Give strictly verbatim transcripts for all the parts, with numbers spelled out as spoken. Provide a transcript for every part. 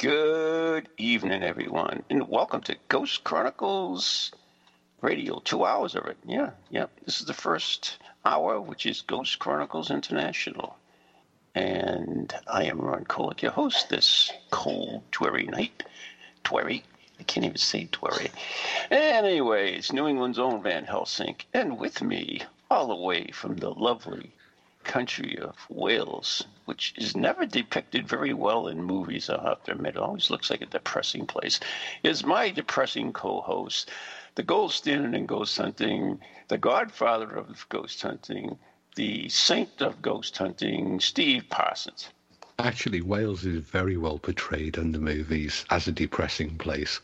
Good evening, everyone, and welcome to Ghost Chronicles Radio. Two hours of it. Yeah, yeah. This is the first hour, which is Ghost Chronicles International. And I am Ron Kolick, your host this cold, dreary night. Dreary. I can't even say dreary. And anyway, it's New England's own Van Helsing. And with me, all the way from the lovely country of Wales, which is never depicted very well in movies, I'll have to admit. It always looks like a depressing place, is my depressing co-host, the gold standard in ghost hunting, the godfather of ghost hunting, the saint of ghost hunting, Steve Parsons. Actually, Wales is very well portrayed in the movies as a depressing place.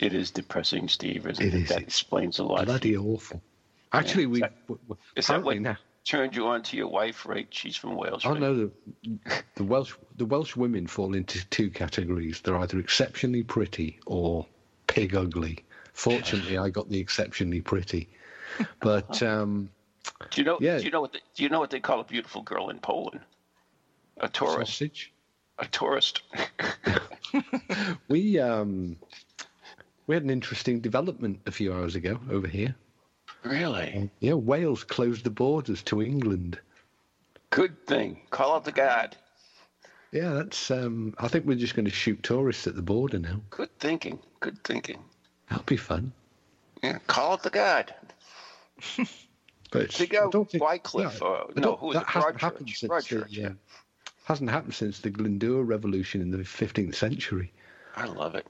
It is depressing, Steve, isn't it? It is. That explains a lot. Bloody awful. Actually, yeah, we... That, we, we is that what now, turned you on to your wife, right? She's from Wales, right? Oh, no, the, the, Welsh, the Welsh women fall into two categories. They're either exceptionally pretty or pig ugly. Fortunately, I got the exceptionally pretty. But... Um, Do you know? Yeah. Do you know what? They, do you know what they call a beautiful girl in Poland? A tourist. Sausage? A tourist. we um, we had an interesting development a few hours ago over here. Really? Yeah. Wales closed the borders to England. Good thing. Call out the guard. Yeah, that's. Um, I think we're just going to shoot tourists at the border now. Good thinking. Good thinking. That'll be fun. Yeah. Call out the guard. But to go Wycliffe, no, or, no who is it? Broadchurch. Broadchurch. Yeah, hasn't happened since the Glyndŵr Revolution in the fifteenth century. I love it.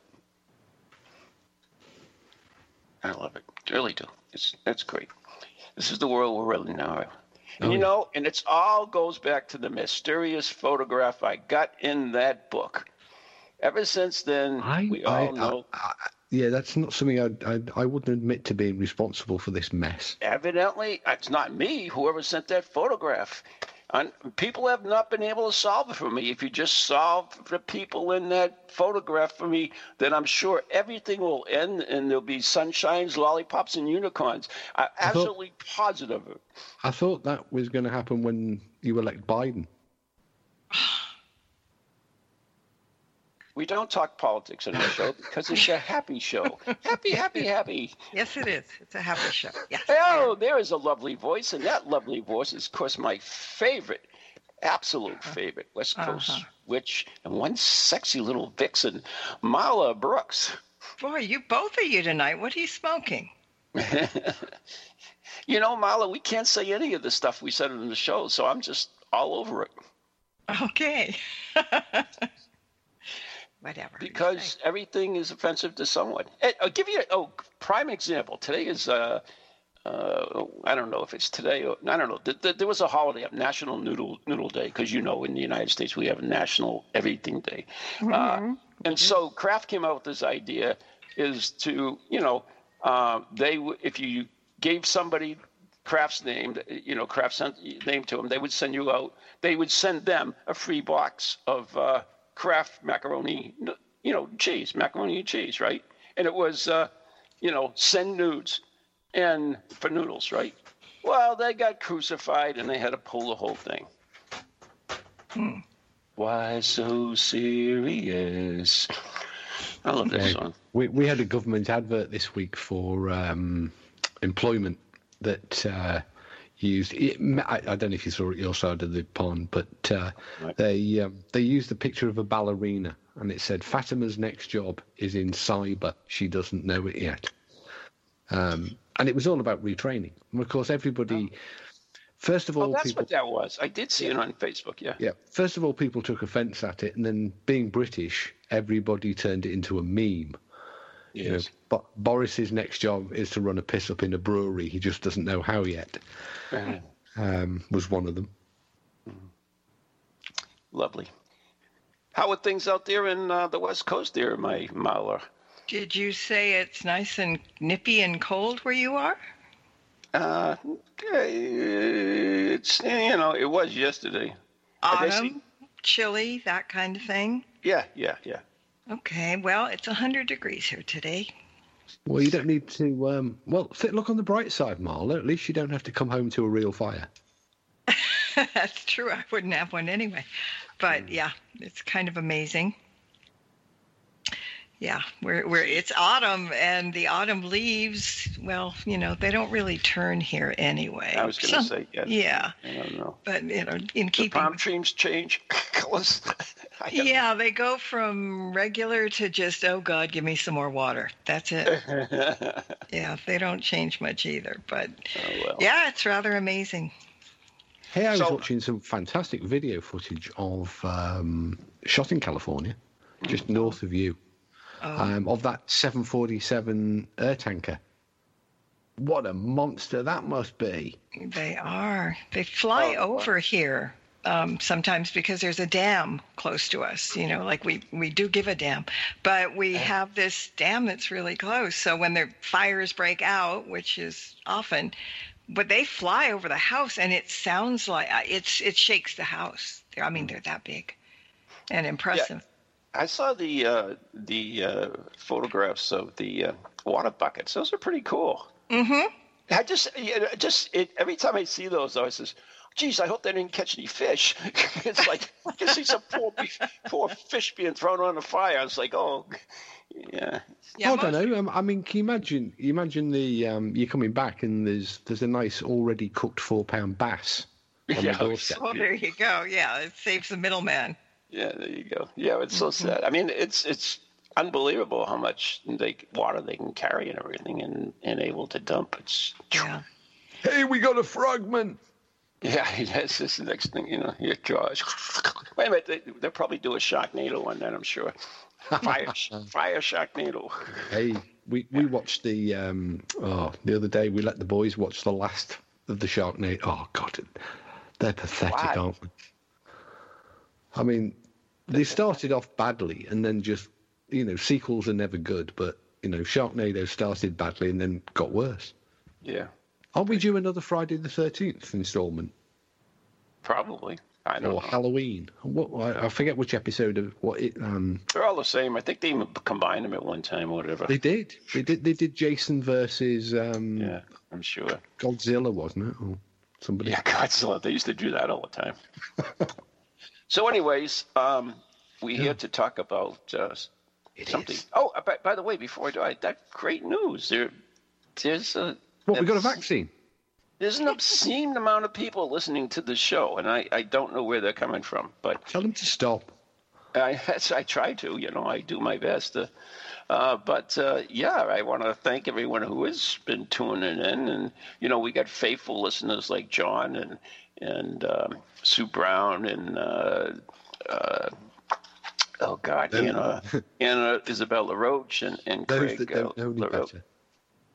I love it. I really do. It's that's great. This is the world we're in now. And oh, you know, and it's all goes back to the mysterious photograph I got in that book. Ever since then, I, we all I, know. I, I, I, Yeah, that's not something I'd, I'd, I wouldn't admit to being responsible for this mess. Evidently, it's not me, whoever sent that photograph. And people have not been able to solve it for me. If you just solve the people in that photograph for me, then I'm sure everything will end and there'll be sunshines, lollipops, and unicorns. I'm I absolutely thought, positive. I thought that was going to happen when you elect Biden. We don't talk politics on this show because it's a happy show. Happy, happy, happy. Yes, it is. It's a happy show. Yes. Oh, there is a lovely voice, and that lovely voice is, of course, my favorite, absolute favorite West Coast uh-huh. witch and one sexy little vixen, Marla Brooks. Boy, you both are you tonight. What are you smoking? You know, Marla, we can't say any of the stuff we said on the show, so I'm just all over it. Okay. Whatever. Because everything is offensive to someone. And I'll give you a oh, prime example. Today is, uh, uh, I don't know if it's today. Or, I don't know. Th- th- there was a holiday, National Noodle Noodle Day, because you know in the United States we have a National Everything Day. Mm-hmm. Uh, and mm-hmm. so Kraft came out with this idea is to, you know, uh, they w- if you gave somebody Kraft's name, you know, Kraft's name to them, they would send you out. They would send them a free box of uh Kraft macaroni, you know, cheese, macaroni and cheese, right? And it was, uh, you know, send nudes and for noodles, right? Well, they got crucified and they had to pull the whole thing. Hmm. Why so serious? I love that yeah. song. We we had a government advert this week for um, employment that uh, used. It, I, I don't know if you saw it your side of the pond, but uh, right. they um, they used the picture of a ballerina, and it said Fatima's next job is in cyber. She doesn't know it yet, um, and it was all about retraining. And of course, everybody. Oh. First of all, oh, that's people, what that was. I did see yeah. it on Facebook. Yeah. Yeah. First of all, people took offence at it, and then being British, everybody turned it into a meme. Yes. You know, but Boris's next job is to run a piss up in a brewery. He just doesn't know how yet. Mm. Um, was one of them. Mm. Lovely. How are things out there in uh, the West Coast there, my Marla? Did you say it's nice and nippy and cold where you are? Uh, it's, you know, it was yesterday. Autumn, chilly, that kind of thing? Yeah, yeah, yeah. Okay, well, it's one hundred degrees here today. Well, you don't need to, um, well, look on the bright side, Marla. At least you don't have to come home to a real fire. That's true. I wouldn't have one anyway. But, yeah, it's kind of amazing. Yeah, we're, we're, it's autumn, and the autumn leaves, well, you know, they don't really turn here anyway. I was going to say, yes. Yeah. I don't know. But, you know, in keeping... The palm trees change colors. Yeah, they go from regular to just, oh, God, give me some more water. That's it. Yeah, they don't change much either. But, oh, well. Yeah, it's rather amazing. Hey, I was so, watching some fantastic video footage of um, shot in California, just mm-hmm. north of you. Oh. Um, of that seven forty-seven air tanker. What a monster that must be. They are. They fly oh. over here um, sometimes because there's a dam close to us. You know, like we, we do give a dam, but we oh. have this dam that's really close. So when their fires break out, which is often, but they fly over the house and it sounds like it's it shakes the house. I mean, they're that big and impressive. Yeah. I saw the uh, the uh, photographs of the uh, water buckets. Those are pretty cool. Mm-hmm. I just, you know, just it, every time I see those, I says, "Geez, I hope they didn't catch any fish." It's like I can see some poor poor fish being thrown on the fire. I was like, "Oh, yeah." yeah I don't most... know. I mean, can you imagine? You imagine the um, you're coming back and there's there's a nice already cooked four pound bass. On yeah. The oh, there you go. Yeah, it saves the middleman. Yeah, there you go. Yeah, it's so sad. I mean, it's it's unbelievable how much they, water they can carry and everything and, and able to dump. It's, yeah. Hey, we got a frogman. Yeah, that's the next thing, you know, your jaws. Wait a minute, they, they'll probably do a Sharknado on that, I'm sure. Fire, fire Sharknado. Hey, we, we watched the, um, oh, the other day, we let the boys watch the last of the Sharknado. Oh, God, they're pathetic, Why? aren't they? I mean, they started off badly and then just, you know, sequels are never good. But, you know, Sharknado started badly and then got worse. Yeah. Are we due another Friday the thirteenth installment? Probably. I don't or know. Halloween. What, I forget which episode of what it... Um, They're all the same. I think they even combined them at one time or whatever. They did. They did, they did Jason versus... Um, yeah, I'm sure. Godzilla, wasn't it? Or somebody. Yeah, Godzilla. They used to do that all the time. So anyways, um, we're yeah. here to talk about uh, something. Is. Oh, by, by the way, before I do, I, that great news. There, there's a... What, we got a vaccine? There's an obscene amount of people listening to the show, and I, I don't know where they're coming from. But tell them to stop. I, I try to, you know, I do my best. To, uh, but, uh, yeah, I want to thank everyone who has been tuning in. And, you know, we got faithful listeners like John and... and um, Sue Brown and, uh, uh, oh, God, um, Anna, Anna Isabella Roach and, and Craig. That don't know any better.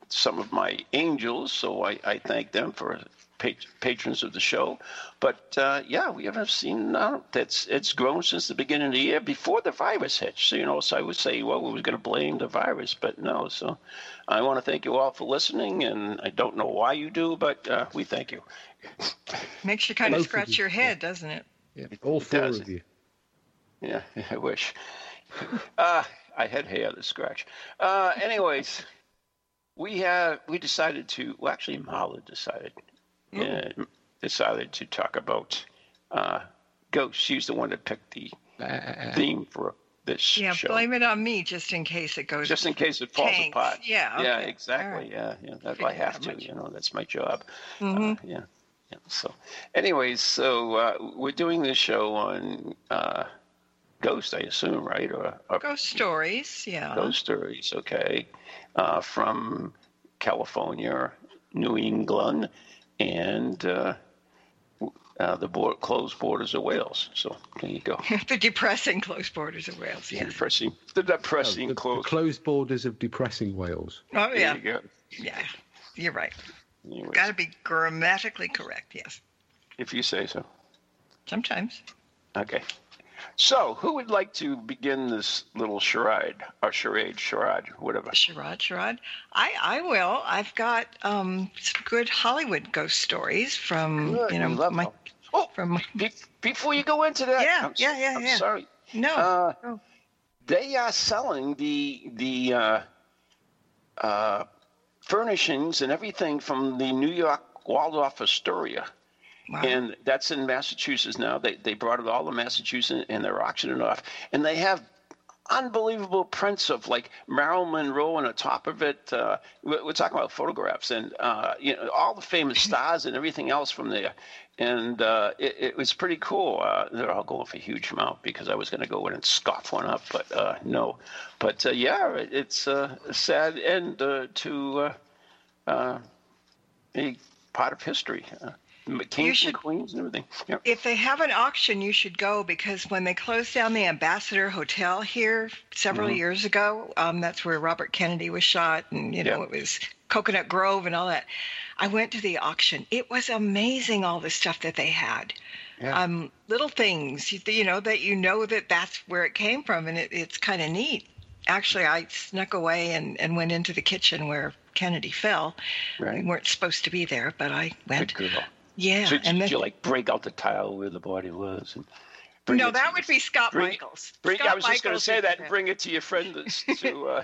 Some of my angels, so I, I thank them for pat- patrons of the show. But, uh, yeah, we haven't seen uh, – that's it's grown since the beginning of the year before the virus hit. So, you know, so I would say, well, we were going to blame the virus, but no. So I want to thank you all for listening, and I don't know why you do, but uh, we thank you. Makes you kind of scratch your head, doesn't it? Yeah, all four of you. Yeah, I wish. uh, I had hair to scratch. Uh, anyways, we have we decided to. Well, actually, Marla decided. Yeah, uh, decided to talk about uh, ghosts. She's the one that picked the theme for this yeah, show. Yeah, blame it on me, just in case it goes. Just in case it falls tanks. apart. Yeah. Okay. Yeah, exactly. Right. Yeah, yeah. That I have to. You know, that's my job. Mm-hmm. Uh, yeah. So anyways, so uh, we're doing this show on uh, ghosts, I assume, right? Or, or Ghost stories, yeah. Ghost stories, okay. Uh, from California, New England, and uh, uh, the board, closed borders of Wales. So there you go. The depressing closed borders of Wales, yeah. Depressing, the depressing oh, the, closed. The closed borders of depressing Wales. Oh, there yeah. You go. Yeah, you're right. Got to be grammatically correct, yes. If you say so. Sometimes. Okay. So, who would like to begin this little charade, or charade, charade, whatever? Charade, charade. I, I will. I've got um, some good Hollywood ghost stories from, good, you know, my, oh, from my... Be, before you go into that, yeah, I'm, yeah, yeah, I'm yeah. sorry. No. Uh, no. They are selling the the uh, uh, furnishings and everything from the New York Waldorf Astoria. Wow. And that's in Massachusetts now. They they brought it all to Massachusetts, and they're auctioning it off. And they have unbelievable prints of, like, Marilyn Monroe on the top of it. Uh, we're talking about photographs and, uh, you know, all the famous stars and everything else from there. And uh, it, it was pretty cool. Uh, they're all going for a huge amount because I was going to go in and scoff one up, but uh, no. But, uh, yeah, it, it's a sad end uh, to uh, uh, a part of history. Uh, You should, Queens and everything. Yep. If they have an auction, you should go, because when they closed down the Ambassador Hotel here several mm-hmm. years ago, um, that's where Robert Kennedy was shot, and you know yeah. it was Coconut Grove and all that. I went to the auction. It was amazing, all the stuff that they had. Yeah. Um, little things, you know, that you know that that's where it came from, and it, it's kind of neat. Actually, I snuck away and, and went into the kitchen where Kennedy fell. Right. We weren't supposed to be there, but I went. Good girl. Yeah, so and did you like break out the tile where the body was? And no, that would be Scott bring, Michaels. Bring, Scott I was Michaels just going to say that and bring it to your friend to, to uh,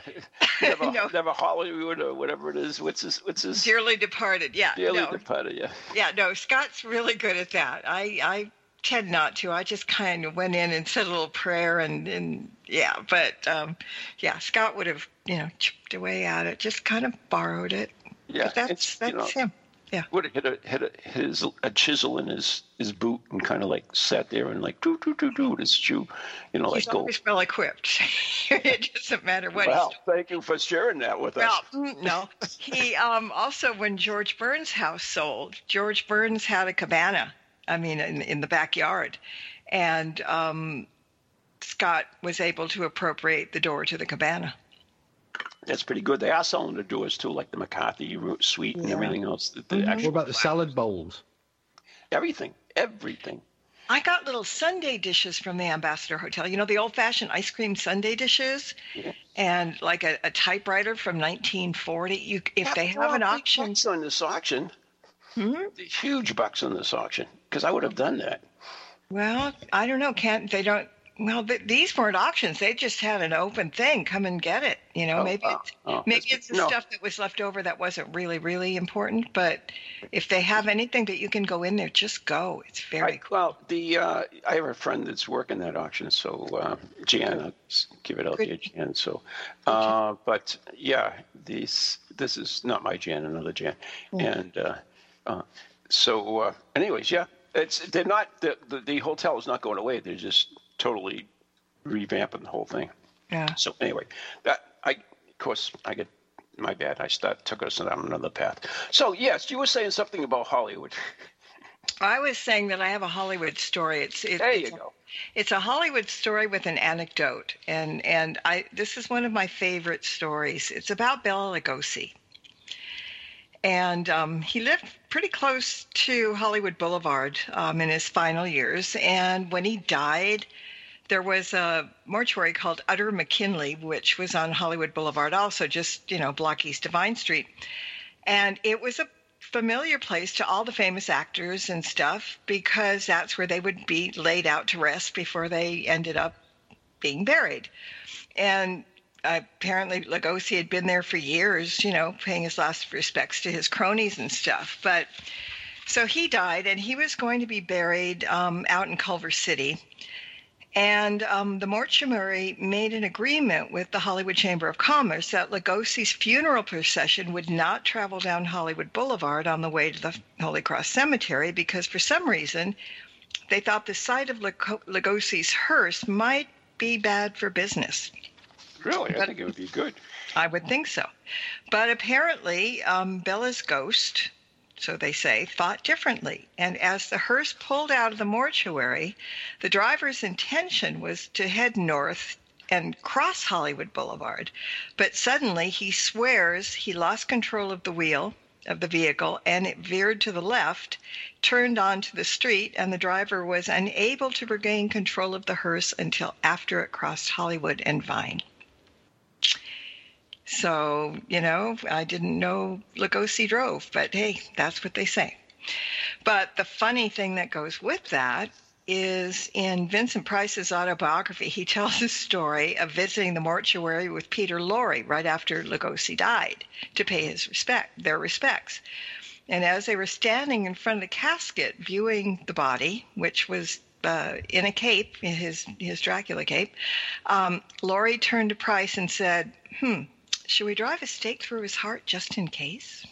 never, no. never Hollywood or whatever it is. What's his? What's his? Dearly Departed. Yeah, Dearly no. Departed. Yeah. Yeah. No, Scott's really good at that. I, I tend not to. I just kind of went in and said a little prayer and, and yeah, but um, yeah, Scott would have you know chipped away at it, just kind of borrowed it. Yeah, but that's that's you know, him. Yeah, would have hit a hit a his a chisel in his, his boot and kind of like sat there and like do do do do this chew, you know, he's like always gold. Well equipped. It doesn't matter what. Well, he's thank you for sharing that with well, us. No, he um also when George Burns' house sold, George Burns had a cabana. I mean, in in the backyard, and um, Scott was able to appropriate the door to the cabana. That's pretty good. They are selling the doors, too, like the McCarthy suite and yeah. everything else. The, the mm-hmm. actual what about the salad bowls? Everything. Everything. I got little Sunday dishes from the Ambassador Hotel. You know, the old-fashioned ice cream Sunday dishes yeah. and, like, a, a typewriter from nineteen forty. You, If yeah, they have an auction. Huge bucks on this auction. Hmm? Huge bucks on this auction, because I would have done that. Well, I don't know. Can't they don't. Well, th- these weren't auctions. They just had an open thing. Come and get it. You know, oh, maybe it's, oh, oh, maybe it's the no. stuff that was left over that wasn't really, really important. But if they have anything that you can go in there, just go. It's very I, cool. Well, the uh, I have a friend that's working that auction, so uh, Jan, I'll give it out to Jan. So, uh, but yeah, this this is not my Jan, another Jan, mm-hmm. and uh, uh, so uh, anyways, yeah, it's they're not the, the the hotel is not going away. They're just totally revamping the whole thing. Yeah. So anyway, that I of course I get my bad. I start took us down another path. So yes, you were saying something about Hollywood. I was saying that I have a Hollywood story. It's it, there you it's, go. It's a Hollywood story with an anecdote, and and I this is one of my favorite stories. It's about Bela Lugosi, and um, he lived pretty close to Hollywood Boulevard um, in his final years, and when he died. There was a mortuary called Utter McKinley, which was on Hollywood Boulevard also, just, you know, block east of Vine Street. And it was a familiar place to all the famous actors and stuff because that's where they would be laid out to rest before they ended up being buried. And apparently Lugosi had been there for years, you know, paying his last respects to his cronies and stuff. But so he died, and he was going to be buried um, out in Culver City. And um, the mortuary made an agreement with the Hollywood Chamber of Commerce that Lugosi's funeral procession would not travel down Hollywood Boulevard on the way to the Holy Cross Cemetery because for some reason they thought the sight of Lugosi's hearse might be bad for business. Really? But I think it would be good. I would think so. But apparently um, Bella's ghost, so they say, thought differently. And as the hearse pulled out of the mortuary, the driver's intention was to head north and cross Hollywood Boulevard. But suddenly he swears he lost control of the wheel, of the vehicle, and it veered to the left, turned onto the street, and the driver was unable to regain control of the hearse until after it crossed Hollywood and Vine. So, you know, I didn't know Lugosi drove, but hey, that's what they say. But the funny thing that goes with that is in Vincent Price's autobiography, he tells a story of visiting the mortuary with Peter Lorre right after Lugosi died to pay his respect, their respects. And as they were standing in front of the casket viewing the body, which was uh, in a cape, in his, his Dracula cape, um, Lorre turned to Price and said, hmm, should we drive a stake through his heart just in case?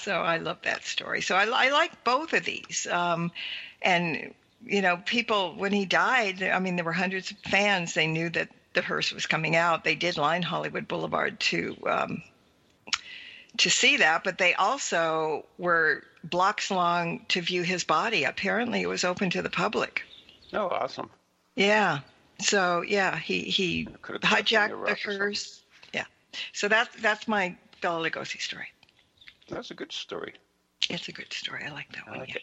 So I love that story. So I, I like both of these. Um, and, you know, people, when he died, I mean, there were hundreds of fans. They knew that the hearse was coming out. They did line Hollywood Boulevard to um, to see that. But they also were blocks long to view his body. Apparently, it was open to the public. Oh, awesome. Yeah. So, yeah, he, he hijacked the hearse. Yeah. So that, that's my Bela Lugosi story. That's a good story. It's a good story. I like that I one. Like yeah. it.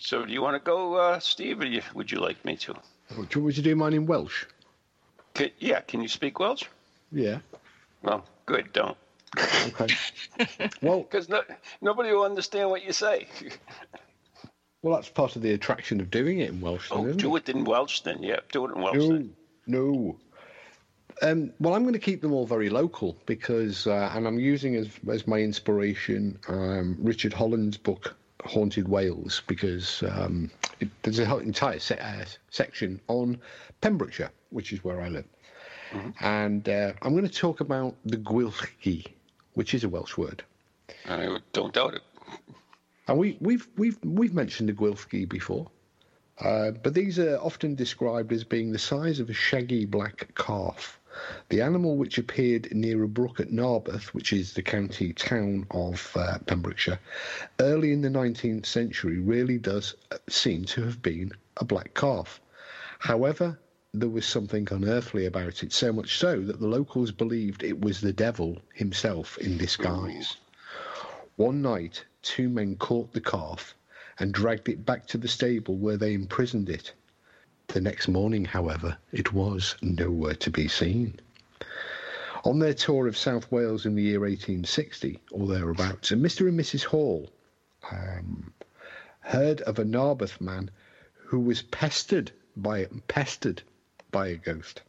So do you want to go, uh, Steve, or you, would you like me to? Would you, would you do mine in Welsh? Can, yeah. Can you speak Welsh? Yeah. Well, good. Don't. Okay. Well, because no, nobody will understand what you say. Well, that's part of the attraction of doing it in Welsh. Then, oh, isn't do it? it in Welsh then. Yeah, do it in Welsh no, then. No. Um, well, I'm going to keep them all very local because, uh, and I'm using as as my inspiration um, Richard Holland's book Haunted Wales, because um, it, there's a whole entire se- uh, section on Pembrokeshire, which is where I live, mm-hmm. and uh, I'm going to talk about the Gwilfki, which is a Welsh word. I don't doubt it. And we, we've we've we've mentioned the Gwilfki before. Uh, but these are often described as being the size of a shaggy black calf. The animal, which appeared near a brook at Narberth, which is the county town of uh, Pembrokeshire, early in the nineteenth century, really does seem to have been a black calf. However, there was something unearthly about it, so much so that the locals believed it was the devil himself in disguise. One night, two men caught the calf and dragged it back to the stable where they imprisoned it. The next morning, however, it was nowhere to be seen. On their tour of South Wales in the year eighteen sixty, or thereabouts, Mister and Missus Hall um, heard of a Narberth man who was pestered by, pestered by a ghost.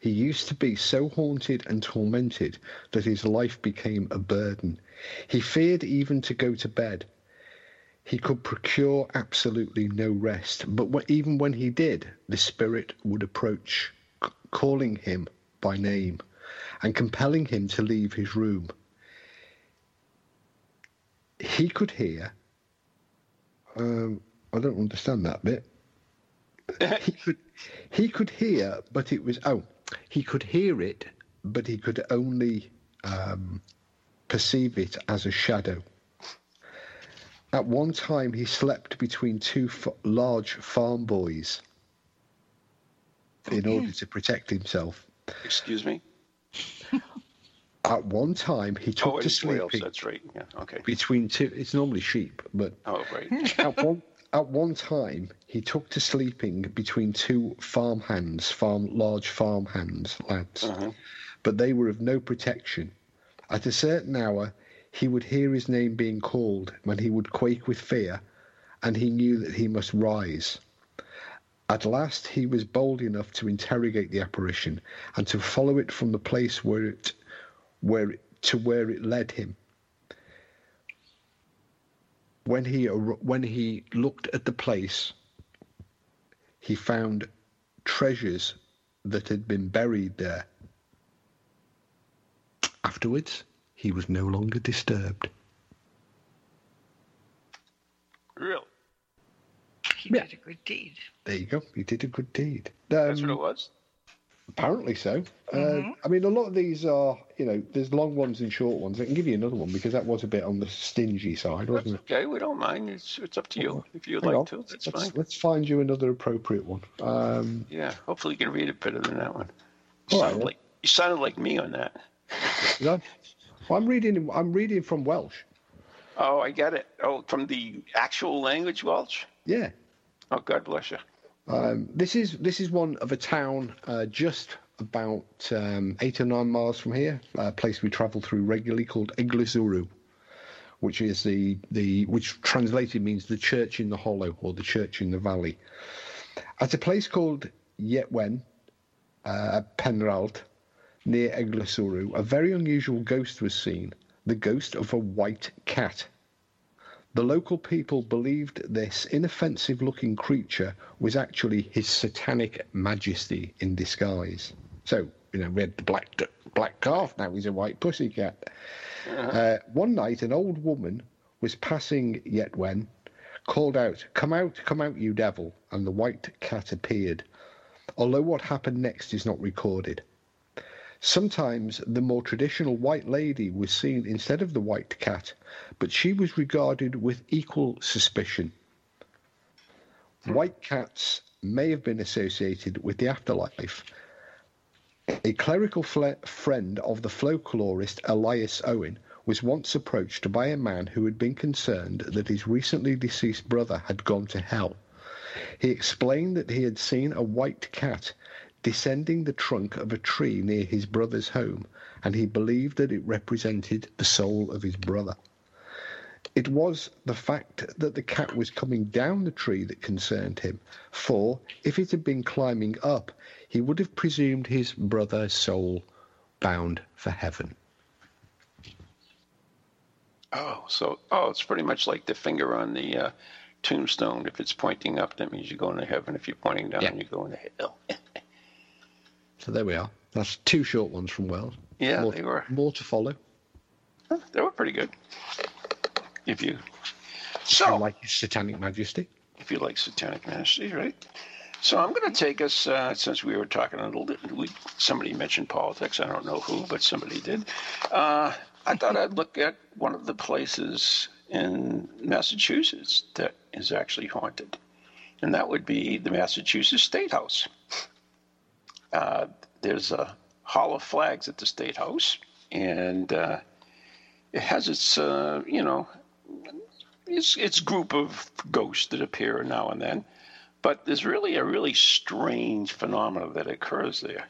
He used to be so haunted and tormented that his life became a burden. He feared even to go to bed. He could procure absolutely no rest, but even when he did, the spirit would approach, calling him by name and compelling him to leave his room. He could hear... Um, I don't understand that bit. He could, he could hear, but it was... Oh, he could hear it, but he could only um, perceive it as a shadow. At one time, he slept between two f- large farm boys in oh, yeah. order to protect himself. Excuse me? At one time, he took oh, to sleeping that's right. yeah, okay. between two... It's normally sheep, but... Oh, right. at, one, at one time, he took to sleeping between two farm hands, farm, large farm hands, lads, uh-huh. but they were of no protection. At a certain hour, he would hear his name being called, and he would quake with fear, and he knew that he must rise. At last he was bold enough to interrogate the apparition and to follow it from the place where it, where it, to where it led him. When he when he looked at the place, he found treasures that had been buried there. Afterwards, he was no longer disturbed. Really? He yeah. did a good deed. There you go. He did a good deed. Um, That's what it was? Apparently so. Mm-hmm. Uh, I mean, a lot of these are, you know, there's long ones and short ones. I can give you another one because that was a bit on the stingy side, wasn't That's it? Okay, we don't mind. It's, it's up to you. Well, if you'd like on. to, that's let's, fine. Let's find you another appropriate one. Um, yeah, hopefully you can read it better than that one. You, right, sounded, yeah. like, you sounded like me on that. Did I? Well, I'm reading. I'm reading from Welsh. Oh, I get it. Oh, from the actual language Welsh. Yeah. Oh, God bless you. Um, this is this is one of a town uh, just about um, eight or nine miles from here, a place we travel through regularly called Eglwyswrw, which is the the which translated means the church in the hollow or the church in the valley. At a place called Yetwen, uh, Penrald, near Eglwyswrw, a very unusual ghost was seen, the ghost of a white cat. The local people believed this inoffensive-looking creature was actually his satanic majesty in disguise. So, you know, we had the black, black calf, now he's a white pussycat. Uh-huh. Uh, one night, an old woman was passing Yetwen, called out, "Come out, come out, you devil," and the white cat appeared, although what happened next is not recorded. Sometimes the more traditional white lady was seen instead of the white cat, but she was regarded with equal suspicion. White cats may have been associated with the afterlife. A clerical fle- friend of the folklorist Elias Owen was once approached by a man who had been concerned that his recently deceased brother had gone to hell. He explained that he had seen a white cat descending the trunk of a tree near his brother's home, and he believed that it represented the soul of his brother. It was the fact that the cat was coming down the tree that concerned him, for if it had been climbing up, he would have presumed his brother's soul bound for heaven. Oh, so oh, it's pretty much like the finger on the uh, tombstone. If it's pointing up, that means you're going to heaven. If you're pointing down, yeah. You're going to hell. So there we are. That's two short ones from Wales. Yeah, more, they were. More to follow. Huh, they were pretty good. If you, if so, you like Satanic Majesty. If you like Satanic Majesty, right? So I'm going to take us, uh, since we were talking a little bit, we, somebody mentioned politics. I don't know who, but somebody did. Uh, I thought I'd look at one of the places in Massachusetts that is actually haunted, and that would be the Massachusetts State House. Uh, there's a Hall of Flags at the State House, and uh, it has its, uh, you know, its, its group of ghosts that appear now and then. But there's really a really strange phenomenon that occurs there.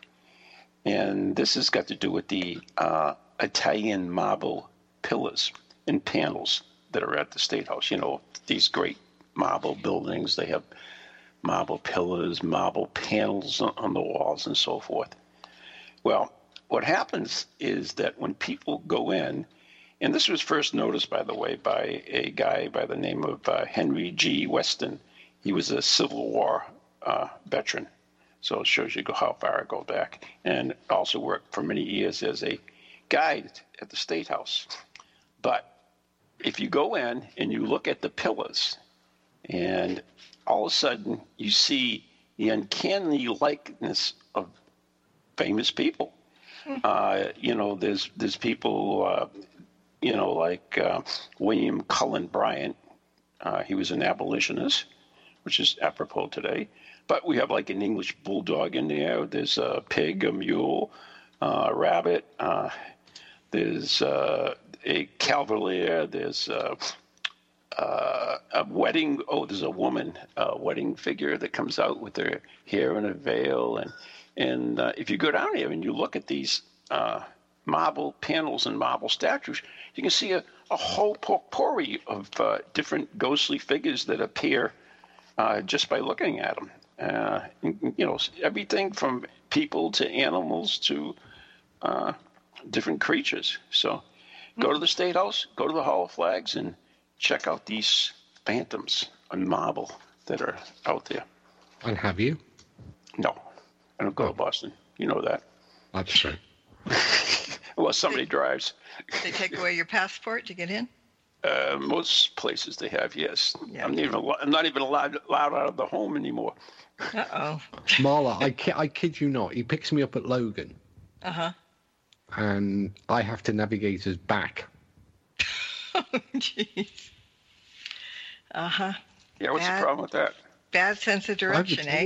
And this has got to do with the uh, Italian marble pillars and panels that are at the State House. You know, these great marble buildings, they have marble pillars, marble panels on the walls, and so forth. Well, what happens is that when people go in, and this was first noticed, by the way, by a guy by the name of uh, Henry G. Weston. He was a Civil War uh, veteran, so it shows you how far I go back, and also worked for many years as a guide at the State House. But if you go in and you look at the pillars, and all of a sudden, you see the uncanny likeness of famous people. Uh, you know, there's there's people, uh, you know, like uh, William Cullen Bryant. Uh, he was an abolitionist, which is apropos today. But we have like an English bulldog in there. There's a pig, a mule, uh, a rabbit. Uh, there's uh, a cavalier. There's Uh, Uh, a wedding, oh, there's a woman, a wedding figure that comes out with her hair in a veil. And and uh, if you go down here and you look at these uh, marble panels and marble statues, you can see a, a whole potpourri of uh, different ghostly figures that appear uh, just by looking at them. Uh, and, you know, everything from people to animals to uh, different creatures. So go to the State House, go to the Hall of Flags, and check out these phantoms and marble that are out there. And have you? No. I don't go oh. to Boston. You know that. That's true. Well, somebody they, drives. They take away your passport to get in? Uh, most places they have, yes. Yeah. I'm, even, I'm not even allowed, allowed out of the home anymore. Uh-oh. Marla, I, ki- I kid you not. He picks me up at Logan. Uh-huh. And I have to navigate us back. Oh, jeez. Uh-huh. Yeah, what's bad, the problem with that? Bad sense of direction, I'm eh?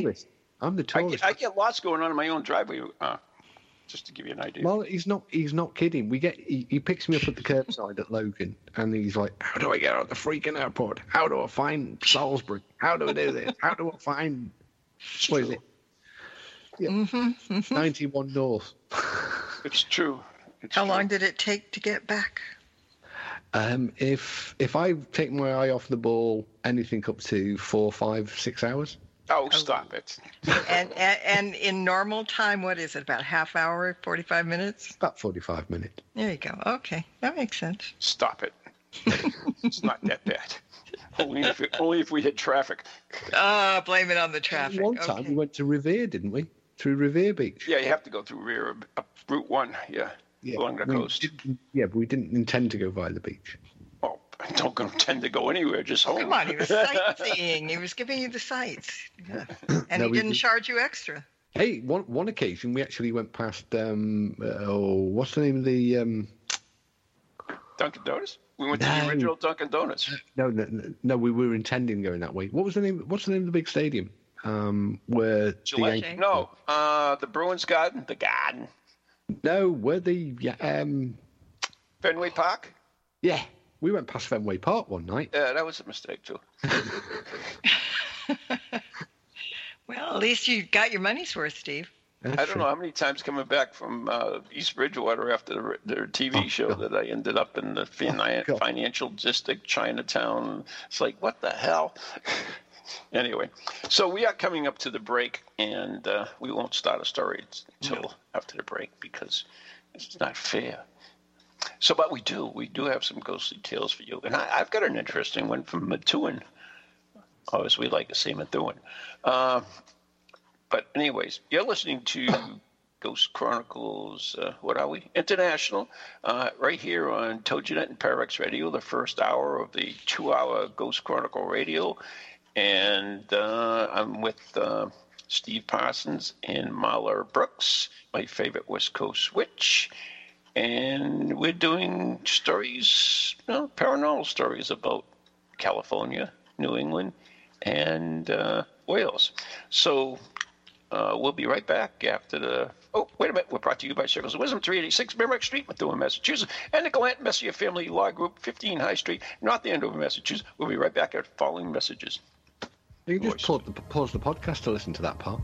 I'm the tourist. I get, I get lots going on in my own driveway. Uh, just to give you an idea. Well, he's not he's not kidding. We get he, he picks me up at the curbside at Logan, and he's like, "How do I get out of the freaking airport? How do I find Salisbury? How do I do this? How do I find what is it? Yeah. Mm-hmm, mm-hmm. ninety-one North." It's true. It's How true. long did it take to get back? Um, if if I take my eye off the ball, anything up to four, five, six hours. Oh, stop it! and, and and in normal time, what is it? About half hour, forty-five minutes? About forty-five minutes. There you go. Okay, that makes sense. Stop it! It's not that bad. Only if it, only if we hit traffic. Ah, uh, blame it on the traffic. One time okay. we went to Revere, didn't we? Through Revere Beach. Yeah, you have to go through Revere, up Route One. Yeah, yeah along the coast. Yeah, but we didn't intend to go via the beach. I don't intend to go anywhere, just home. Come on, he was sightseeing. He was giving you the sights. Yeah. And no, he didn't did. charge you extra. Hey, one one occasion we actually went past, um, oh, what's the name of the... Um... Dunkin' Donuts? We went no. to the original Dunkin' Donuts. No, no, no, no, we were intending going that way. What was the name, what's the name of the big stadium? Um, where Gillette? The Yankees... No, uh, the Bruins Garden? The Garden. No, where the... Um... Fenway Park? Yeah. We went past Fenway Park one night. Yeah, that was a mistake, too. Well, at least you got your money's worth, Steve. That's I don't true. know how many times coming back from uh, East Bridgewater after the, their T V oh, show God. that I ended up in the fin- oh, financial district, Chinatown. It's like, what the hell? Anyway, so we are coming up to the break, and uh, we won't start a story until no. after the break because it's not fair. So, but we do. We do have some ghostly tales for you. And I, I've got an interesting one from Methuen. Or as we like to say, Methuen. Uh, but anyways, you're listening to Ghost Chronicles, uh, what are we? International, uh, right here on TojiNet and Para X Radio, the first hour of the two-hour Ghost Chronicle Radio. And uh, I'm with uh, Steve Parsons and Marla Brooks, my favorite West Coast witch. And we're doing stories, you know, paranormal stories about California, New England, and uh, Wales. So uh, we'll be right back after the... Oh, wait a minute. We're brought to you by Circles of Wisdom, three eighty-six Pembroke Street, Methuen, Massachusetts, and the Gallant Messier Family Law Group, fifteen High Street, North Andover, Massachusetts. We'll be right back after the following messages. You can just pause the, pause the podcast to listen to that part.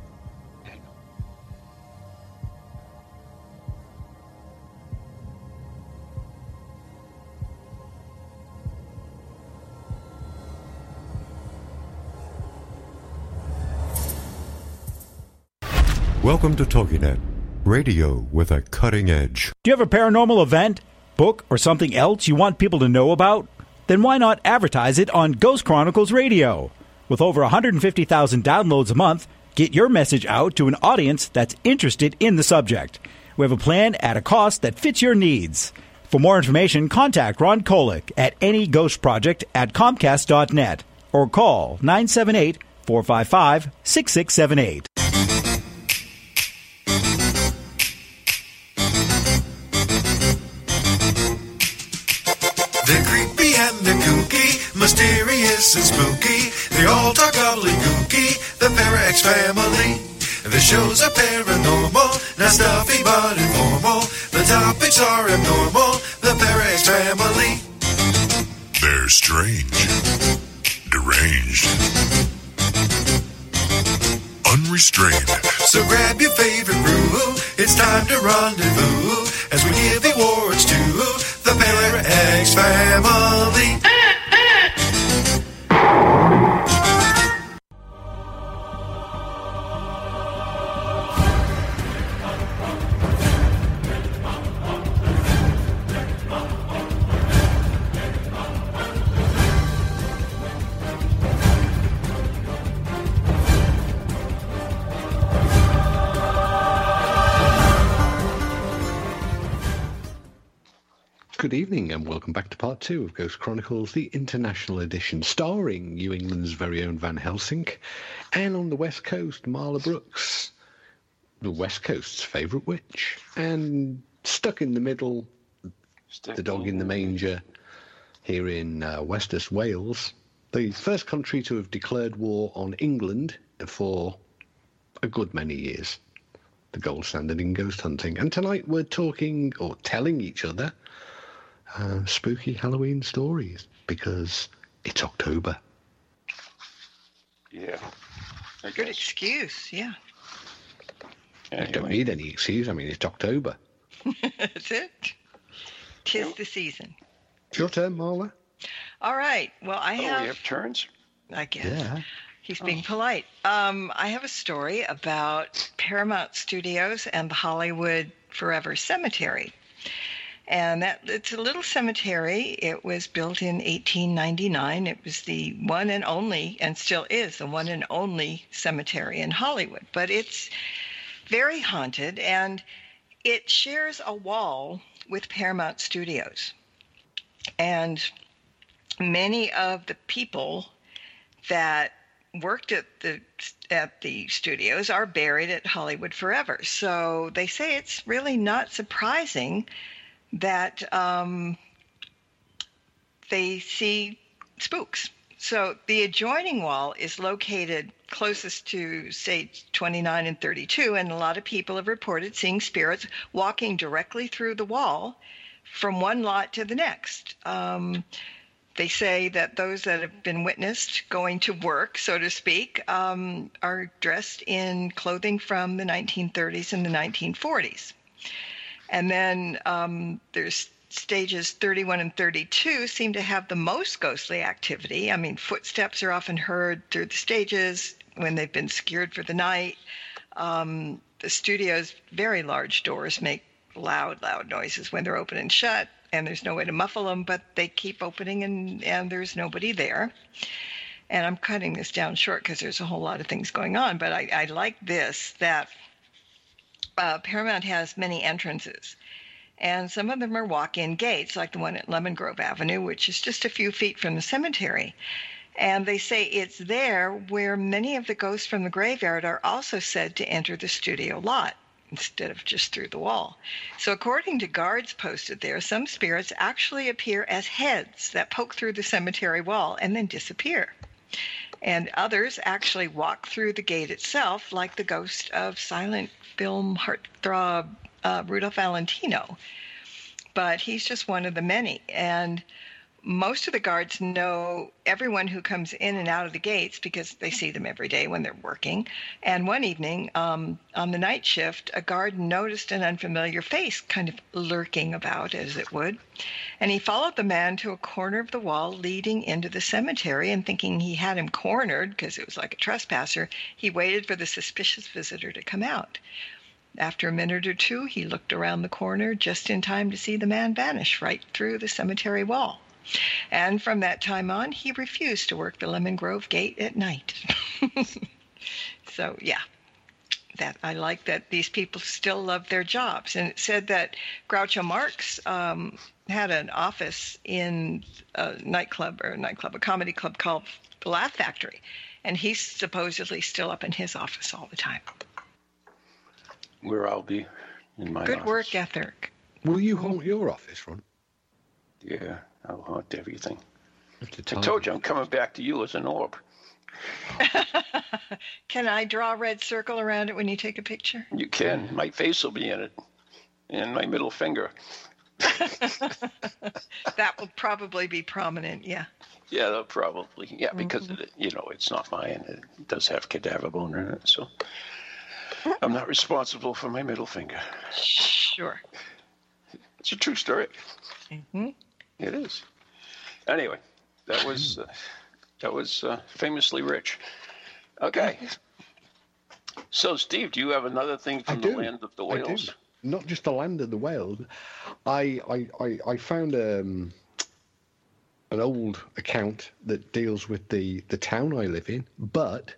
Welcome to TogiNet, radio with a cutting edge. Do you have a paranormal event, book, or something else you want people to know about? Then why not advertise it on Ghost Chronicles Radio? With over one hundred fifty thousand downloads a month, get your message out to an audience that's interested in the subject. We have a plan at a cost that fits your needs. For more information, contact Ron Kolick at anyghostproject at comcast dot net or call nine seven eight, four five five, six six seven eight. Mysterious and spooky, they all talk gobbledygooky, the Para X family. The shows are paranormal, not stuffy but informal. The topics are abnormal, the Para X family. They're strange, deranged, unrestrained. So grab your favorite brew, it's time to rendezvous as we give awards to the Para X family. Good evening and welcome back to part two of Ghost Chronicles, the international edition, starring New England's very own Van Helsing, and on the West Coast, Marla Brooks, the West Coast's favourite witch, and stuck in the middle, Step the dog on. in the manger, here in uh, Western Wales, the first country to have declared war on England for a good many years. the gold standard in ghost hunting. And tonight we're talking, or telling each other, uh, spooky Halloween stories, because it's October. Yeah. Okay. Good excuse, yeah. Anyway. I don't need any excuse. I mean, it's October. That's it. Tis the season. It's your turn, Marla. All right. Well, I oh, have... Oh, you have turns? I guess. Yeah. He's being oh. polite. Um, I have a story about Paramount Studios and the Hollywood Forever Cemetery. And that it's a little cemetery. It was built in eighteen ninety-nine. It was the one and only, and still is, the one and only cemetery in Hollywood. But it's very haunted, and it shares a wall with Paramount Studios. And many of the people that worked at the at the studios are buried at Hollywood Forever. So they say it's really not surprising that um, they see spooks. So the adjoining wall is located closest to, say, twenty-nine and thirty-two, and a lot of people have reported seeing spirits walking directly through the wall from one lot to the next. Um, They say that those that have been witnessed going to work, so to speak, um, are dressed in clothing from the nineteen thirties and the nineteen forties. And then um, there's stages thirty-one and thirty-two seem to have the most ghostly activity. I mean, footsteps are often heard through the stages when they've been secured for the night. Um, the studio's very large doors make loud, loud noises when they're open and shut. And there's no way to muffle them, but they keep opening and, and there's nobody there. And I'm cutting this down short because there's a whole lot of things going on. But I, I like this, that uh, Paramount has many entrances. And some of them are walk-in gates, like the one at Lemon Grove Avenue, which is just a few feet from the cemetery. And they say it's there where many of the ghosts from the graveyard are also said to enter the studio lot, instead of just through the wall. So according to guards posted there, some spirits actually appear as heads that poke through the cemetery wall and then disappear. And others actually walk through the gate itself, like the ghost of silent film heartthrob uh, Rudolph Valentino. But he's just one of the many. And most of the guards know everyone who comes in and out of the gates because they see them every day when they're working. And one evening, um, on the night shift, a guard noticed an unfamiliar face kind of lurking about, as it would. And he followed the man to a corner of the wall leading into the cemetery, and thinking he had him cornered because it was like a trespasser, he waited for the suspicious visitor to come out. After a minute or two, he looked around the corner just in time to see the man vanish right through the cemetery wall. And from that time on, he refused to work the Lemon Grove gate at night. So, yeah, that I like that these people still love their jobs. And it said that Groucho Marx um, had an office in a nightclub or a nightclub, a comedy club called The Laugh Factory. And he's supposedly still up in his office all the time. Where I'll be in my Good office. Work ethic. Will you haunt your office, Ron? Yeah. I'll haunt everything. I told you I'm coming back to you as an orb. Can I draw a red circle around it when you take a picture? You can. My face will be in it, and my middle finger. That will probably be prominent, yeah. Yeah, that'll probably. Yeah, mm-hmm. Because, you know, it's not mine. It does have cadaver bone in it, so I'm not responsible for my middle finger. Sure. It's a true story. Mm-hmm. It is. Anyway, that was uh, that was uh, famously rich. Okay. So, Steve, do you have another thing from I the do. land of the Wales? I do. Not just the land of the Wales. I I, I, I found um, an old account that deals with the, the town I live in, but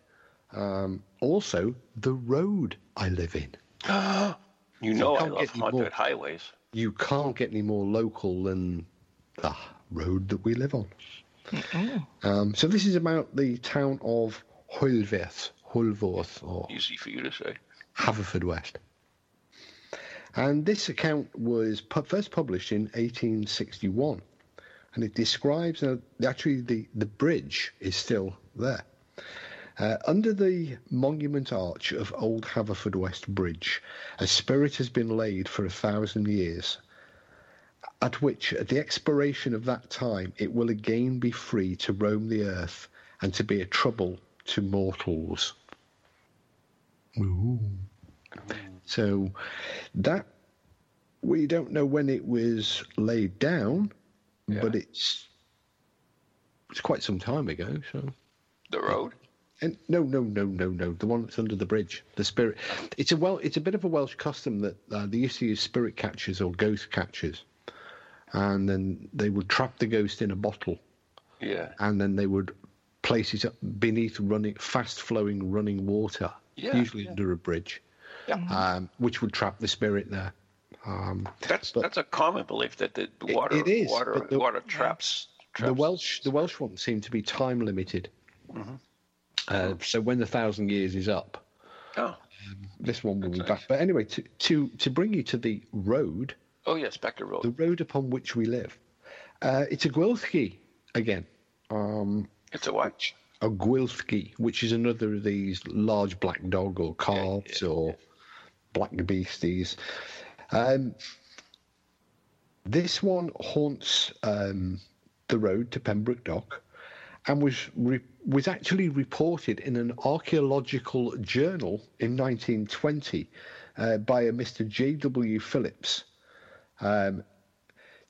um, also the road I live in. You know, I love haunted highways. You can't get any more local than the road that we live on. Mm-mm. Um, so this is about the town of Holvorth, Holvorth, or easy for you to say, Haverfordwest. And this account was pu- first published in eighteen sixty-one, and it describes uh, actually the the bridge is still there, Uh, under the monument arch of Old Haverfordwest Bridge, a spirit has been laid for a thousand years, at which, at the expiration of that time, it will again be free to roam the earth and to be a trouble to mortals. Ooh. So that, we don't know when it was laid down, yeah. but it's it's quite some time ago. So the road. And no, no, no, no, no. The one that's under the bridge, the spirit. It's a well. It's a bit of a Welsh custom that uh, they used to use spirit catchers or ghost catchers, and then they would trap the ghost in a bottle. Yeah. And then they would place it up beneath running, fast-flowing running water, yeah, usually yeah. under a bridge, yeah. um, which would trap the spirit there. Um, that's that's a common belief that the water it, it is, water the, water traps, traps. The Welsh the Welsh ones seem to be time limited. Mm-hmm. Uh, so when the thousand years is up, oh, um, this one will That's be back. Nice. But anyway, to, to to bring you to the road. Oh yes, back to road. The road upon which we live. Uh, it's a Gwilfki again. Um, it's a what? A Gwilfki, which is another of these large black dog or calves yeah, yeah, or yeah. black beasties. Um, this one haunts um, the road to Pembroke Dock, and was re- was actually reported in an archaeological journal in nineteen twenty uh, by a Mister J W Phillips. Um,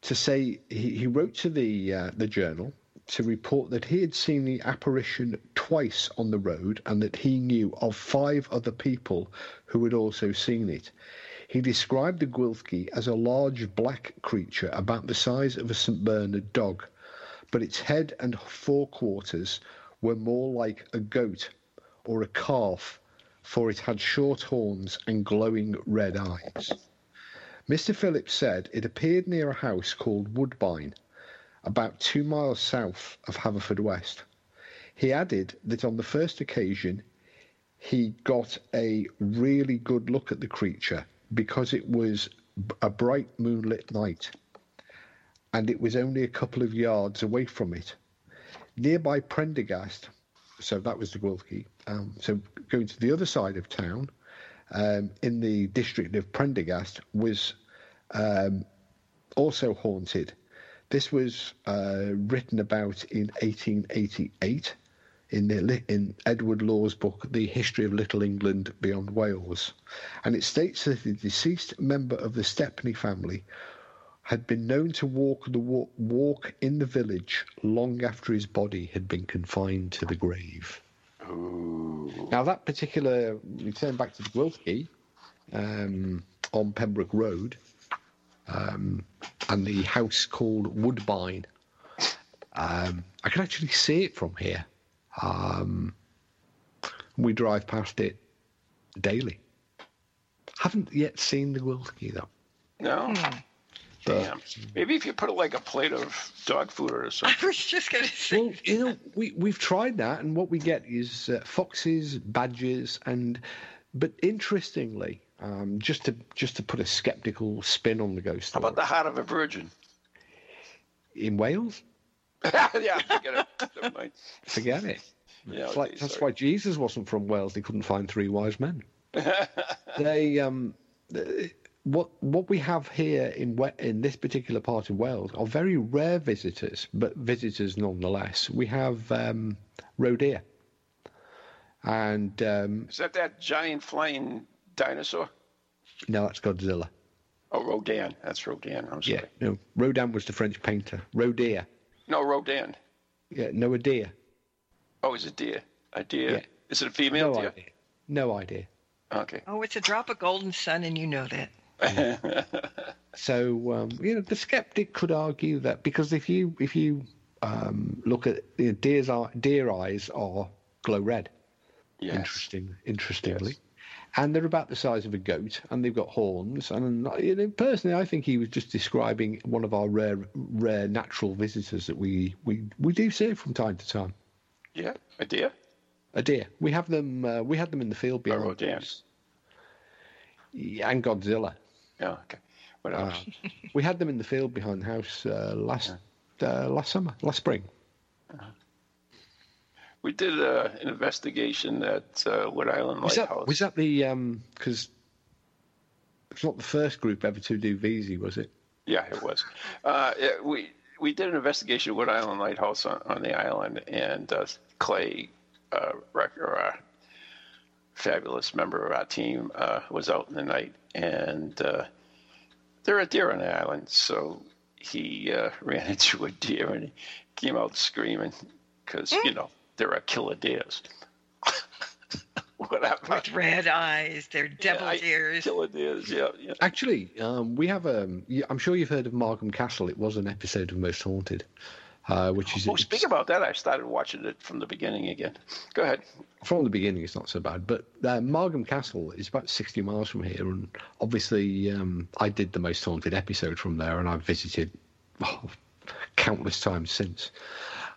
to say he, he wrote to the uh, the journal to report that he had seen the apparition twice on the road, and that he knew of five other people who had also seen it. He described the Gwilfki as a large black creature about the size of a Saint Bernard dog, but its head and forequarters were more like a goat or a calf, for it had short horns and glowing red eyes. Mister Phillips said it appeared near a house called Woodbine, about two miles south of Haverfordwest. He added that on the first occasion, he got a really good look at the creature because it was a bright moonlit night, and it was only a couple of yards away from it. Nearby Prendergast, so that was the Gwilfki, um, so going to the other side of town, um, in the district of Prendergast, was um, also haunted. This was uh, written about in eighteen eighty-eight in, the, in Edward Law's book, The History of Little England Beyond Wales. And it states that the deceased member of the Stepney family had been known to walk the walk, walk in the village long after his body had been confined to the grave. Ooh. Now that particular, we turn back to the Gwilfki um, on Pembroke Road, um, and the house called Woodbine. Um, I can actually see it from here. Um, we drive past it daily. Haven't yet seen the Gwilfki though. No. Mm. Damn. Maybe if you put like a plate of dog food or something. I was just going to say. Well, you know, we, we've tried that, and what we get is uh, foxes, badgers, and but interestingly, um, just to just to put a skeptical spin on the ghost story. How about the heart of a virgin? In Wales? Yeah, forget it. Never mind. Forget it. Yeah, it's okay, like, that's why Jesus wasn't from Wales. He couldn't find three wise men. They... um. They, What what we have here in in this particular part of Wales are very rare visitors, but visitors nonetheless. We have um, roe deer, and um, is that that giant flying dinosaur? No, that's Godzilla. Oh, Rodin. That's Rodin. I'm sorry. Yeah, no, Rodin was the French painter. Roe deer. No, Rodin. Yeah, no, a deer. Oh, it's a deer. A deer. Yeah. Is it a female no deer? Idea. No idea. Okay. Oh, it's a drop of golden sun, and you know that. So um, you know, the skeptic could argue that because if you if you um, look at you know, deer's eye, deer eyes are glow red, yes. interesting, interestingly, yes. and they're about the size of a goat, and they've got horns. And you know, personally, I think he was just describing one of our rare rare natural visitors that we we, we do see from time to time. Yeah, a deer. A deer. We have them. Uh, we had them in the field beyond. Oh, deer. And Godzilla. Oh, okay. What uh, we had them in the field behind the house uh, last uh, last summer, last spring. Uh-huh. We did uh, an investigation at uh, Wood Island Lighthouse. Was that, was that the um? Because it's not the first group ever to do V Z, was it? Yeah, it was. Uh, it, we we did an investigation at Wood Island Lighthouse on, on the island, and uh, Clay, uh, Recker, our fabulous member of our team, uh, was out in the night, and uh, there are deer on the island, so he uh, ran into a deer and he came out screaming because, mm. you know, there are killer deers. Whatever. With red eyes, they're devil yeah, deers. Killer deers, yeah. yeah. Actually, um, we have a. I'm sure you've heard of Margam Castle. It was an episode of Most Haunted, uh, which is. Oh, speak about that. I started watching it from the beginning again. Go ahead. From the beginning, it's not so bad, but uh, Margam Castle is about sixty miles from here, and obviously, um, I did the Most Haunted episode from there, and I've visited oh, countless times since.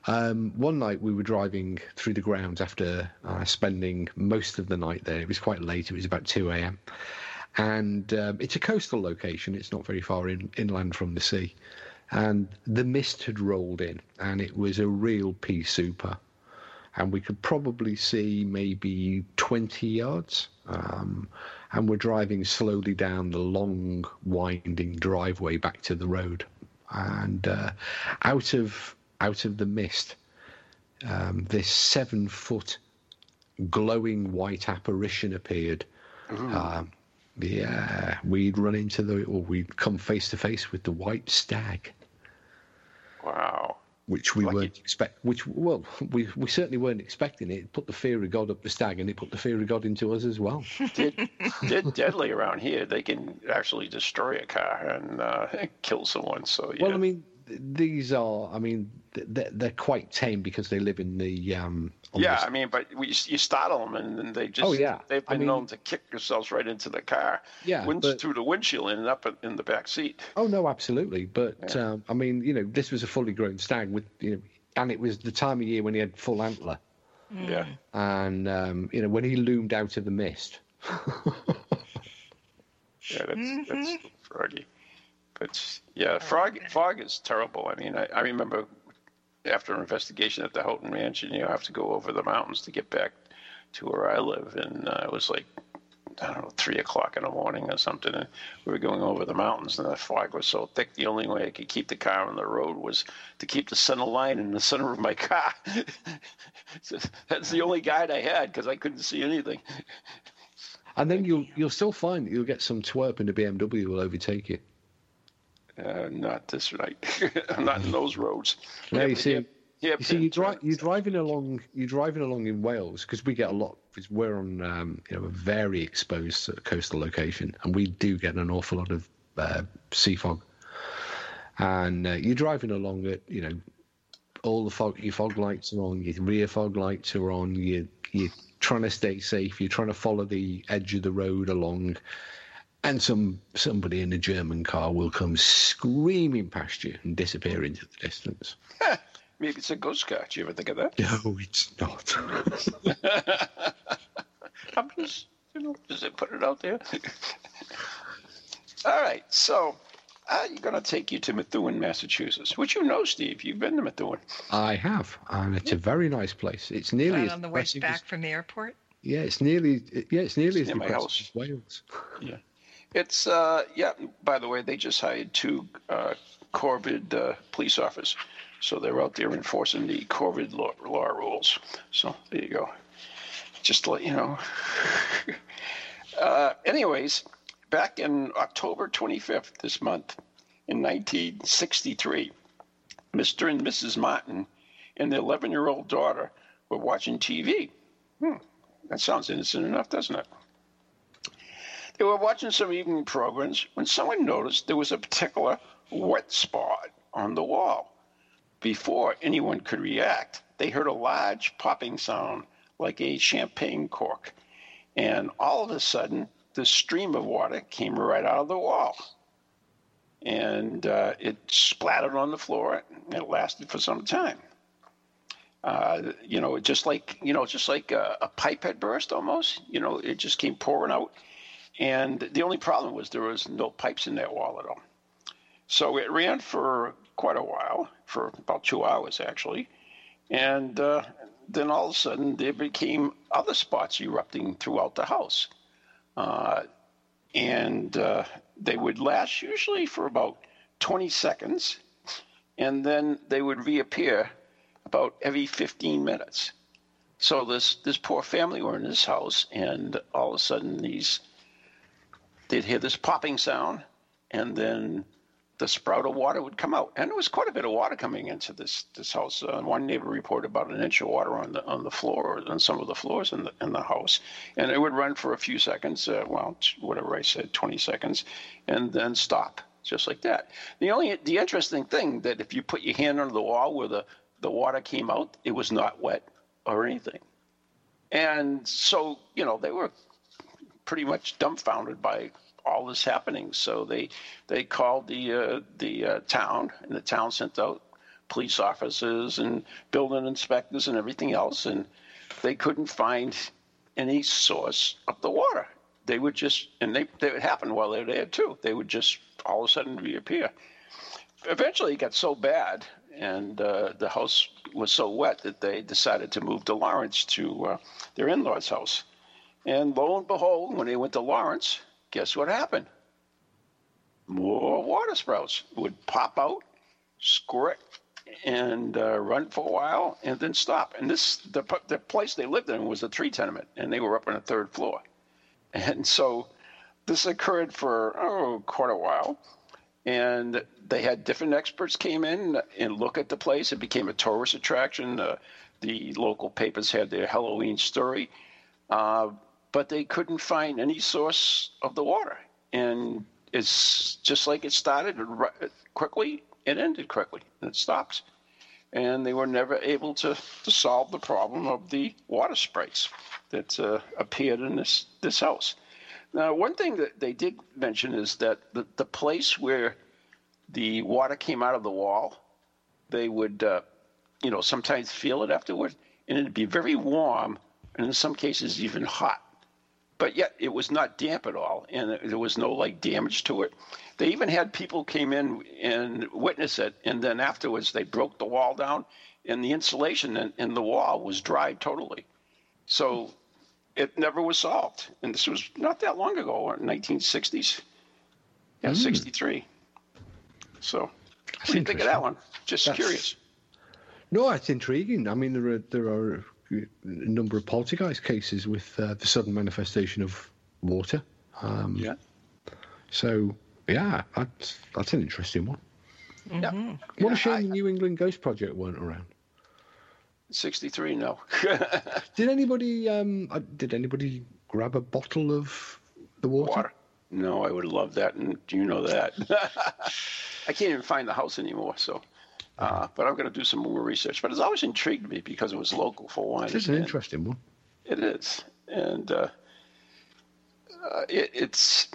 Um, one night we were driving through the grounds after uh, spending most of the night there. It was quite late. It was about two a.m. And um, it's a coastal location. It's not very far in, inland from the sea. And the mist had rolled in, and it was a real pea super. And we could probably see maybe twenty yards. Um, and we're driving slowly down the long, winding driveway back to the road. And uh, out of... out of the mist, um, this seven-foot glowing white apparition appeared. Mm. Um, yeah, we'd run into the, or we'd come face-to-face with the white stag. Wow. Which we like weren't expect. Which, well, we we certainly weren't expecting it. It put the fear of God up the stag, and it put the fear of God into us as well. Did, did deadly around here. They can actually destroy a car and uh, kill someone. So yeah. Well, I mean... These are, I mean, they're, they're quite tame because they live in the... Um, yeah, the... I mean, but we, you startle them and, and they just... Oh, yeah. They've been I mean, known to kick themselves right into the car. Yeah. Wind, but... through the windshield and up in the back seat. Oh, no, absolutely. But, yeah. um, I mean, you know, this was a fully grown stag with, you know, and it was the time of year when he had full antler. Mm. Yeah. And, um, you know, when he loomed out of the mist. yeah, that's, mm-hmm. that's froggy. But yeah, fog fog is terrible. I mean, I, I remember after an investigation at the Houghton Mansion, you know, I have to go over the mountains to get back to where I live, and uh, it was like I don't know three o'clock in the morning or something, and we were going over the mountains, and the fog was so thick. The only way I could keep the car on the road was to keep the center line in the center of my car. So that's the only guide I had because I couldn't see anything. And then you'll you'll still find that you'll get some twerp in a B M W who will overtake you. Uh, not this night. Not in those roads. No, you see, yeah, you see, you drive, you're driving along. You're driving along in Wales because we get a lot. Because we're on, um, you know, a very exposed coastal location, and we do get an awful lot of uh, sea fog. And uh, you're driving along at, you know, all the fog. Your fog lights are on. Your rear fog lights are on. You you're trying to stay safe. You're trying to follow the edge of the road along. And some somebody in a German car will come screaming past you and disappear into the distance. Maybe it's a ghost car. Do you ever think of that? No, it's not. I'm just, you know, just put it out there. All right, so I'm going to take you to Methuen, Massachusetts, which you know, Steve. You've been to Methuen. I have, and it's a very nice place. It's nearly right on the way back as, from the airport. Yeah, it's nearly. Yeah, it's nearly it's as near my house. As Wales. Yeah. It's, uh, yeah, by the way, they just hired two uh, COVID uh, police officers. So they're out there enforcing the COVID law, law rules. So there you go. Just to let you know. uh, anyways, back in October twenty-fifth this month in nineteen sixty-three, Mister and Missus Martin and their eleven-year-old daughter were watching T V. Hmm, that sounds innocent enough, doesn't it? They were watching some evening programs when someone noticed there was a particular wet spot on the wall. Before anyone could react, they heard a large popping sound like a champagne cork. And all of a sudden, the stream of water came right out of the wall. And uh, it splattered on the floor, and it lasted for some time. Uh, you know, just like, you know, just like a, a pipe had burst almost. You know, it just came pouring out. And the only problem was there was no pipes in that wall at all. So it ran for quite a while, for about two hours actually. And uh, then all of a sudden there became other spots erupting throughout the house. Uh, and uh, they would last usually for about twenty seconds, and then they would reappear about every fifteen minutes. So this, this poor family were in this house, and all of a sudden these, they'd hear this popping sound, and then the sprout of water would come out. And there was quite a bit of water coming into this this house. Uh, one neighbor reported about an inch of water on the on the floor, or on some of the floors in the in the house. And it would run for a few seconds, uh, well, whatever I said, twenty seconds, and then stop, just like that. The only the interesting thing that if you put your hand under the wall where the, the water came out, it was not wet or anything. And so, you know, they were pretty much dumbfounded by all this happening. So they they called the uh, the uh, town, and the town sent out police officers and building inspectors and everything else, and they couldn't find any source of the water. They would just, and they, they would happen while they were there too. They would just all of a sudden reappear. Eventually it got so bad, and uh, the house was so wet that they decided to move to Lawrence, to uh, their in-laws' house. And lo and behold, when they went to Lawrence, guess what happened? More water sprouts would pop out, squirt, and uh, run for a while, and then stop. And this, the the place they lived in was a three tenement, and they were up on the third floor. And so this occurred for, oh, quite a while. And they had different experts came in and look at the place. It became a tourist attraction. Uh, the local papers had their Halloween story. Uh, But they couldn't find any source of the water. And it's just like it started quickly, it ended quickly, and it stops. And they were never able to, to solve the problem of the water sprites that uh, appeared in this, this house. Now, one thing that they did mention is that the, the place where the water came out of the wall, they would, uh, you know, sometimes feel it afterward, and it'd be very warm, and in some cases even hot. But yet it was not damp at all, and there was no, like, damage to it. They even had people came in and witness it, and then afterwards they broke the wall down, and the insulation in, in the wall was dried totally. So it never was solved. And this was not that long ago, in the nineteen sixties. Yeah, mm. sixty-three. So what do you think of that one? Just That's, curious. No, it's intriguing. I mean, there are there are... a number of poltergeist cases with uh, the sudden manifestation of water. Um, yeah. So, yeah, that's, that's an interesting one. Mm-hmm. Yeah. What a shame I, the New England Ghost Project weren't around. sixty-three, no. Did anybody um, did anybody grab a bottle of the water? water? No, I would love that, and you know that. I can't even find the house anymore, so... Uh, but I'm going to do some more research. But it's always intrigued me because it was local for one. It's an interesting one. It is, and uh, uh, it, it's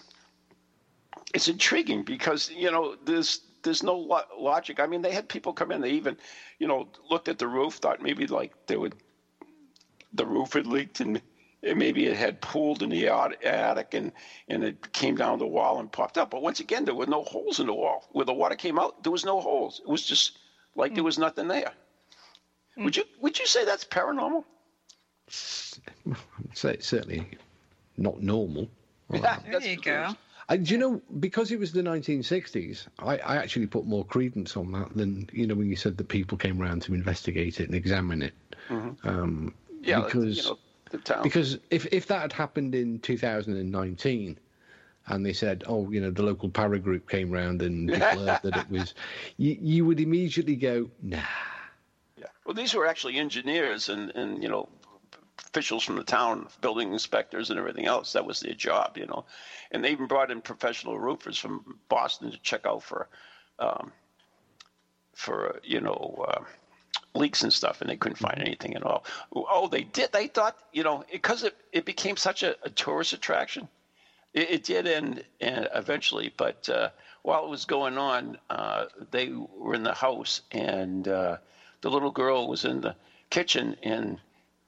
it's intriguing because you know there's there's no lo- logic. I mean, they had people come in. They even you know looked at the roof, thought maybe like they would the roof had leaked and maybe it had pooled in the attic and, and it came down the wall and popped up. But once again, there were no holes in the wall. Where the water came out, there was no holes. It was just. Like there was nothing there. Mm. Would you would you say that's paranormal? I'd say it's certainly not normal. Yeah, there that's you go. I, do you know, because it was the nineteen sixties, I, I actually put more credence on that than, you know, when you said that people came around to investigate it and examine it. Mm-hmm. Um, yeah, because, you know, the town. Because if, if that had happened in two thousand nineteen... and they said, oh, you know, the local para group came round and declared that it was... You, you would immediately go, nah. Yeah. Well, these were actually engineers and, and, you know, officials from the town, building inspectors and everything else. That was their job, you know. And they even brought in professional roofers from Boston to check out for, um, for you know... Uh, leaks and stuff, and they couldn't find anything at all. Oh, they did. They thought, you know, because it, it became such a, a tourist attraction... It, it did end, end eventually, but uh, while it was going on, uh, they were in the house, and uh, the little girl was in the kitchen, and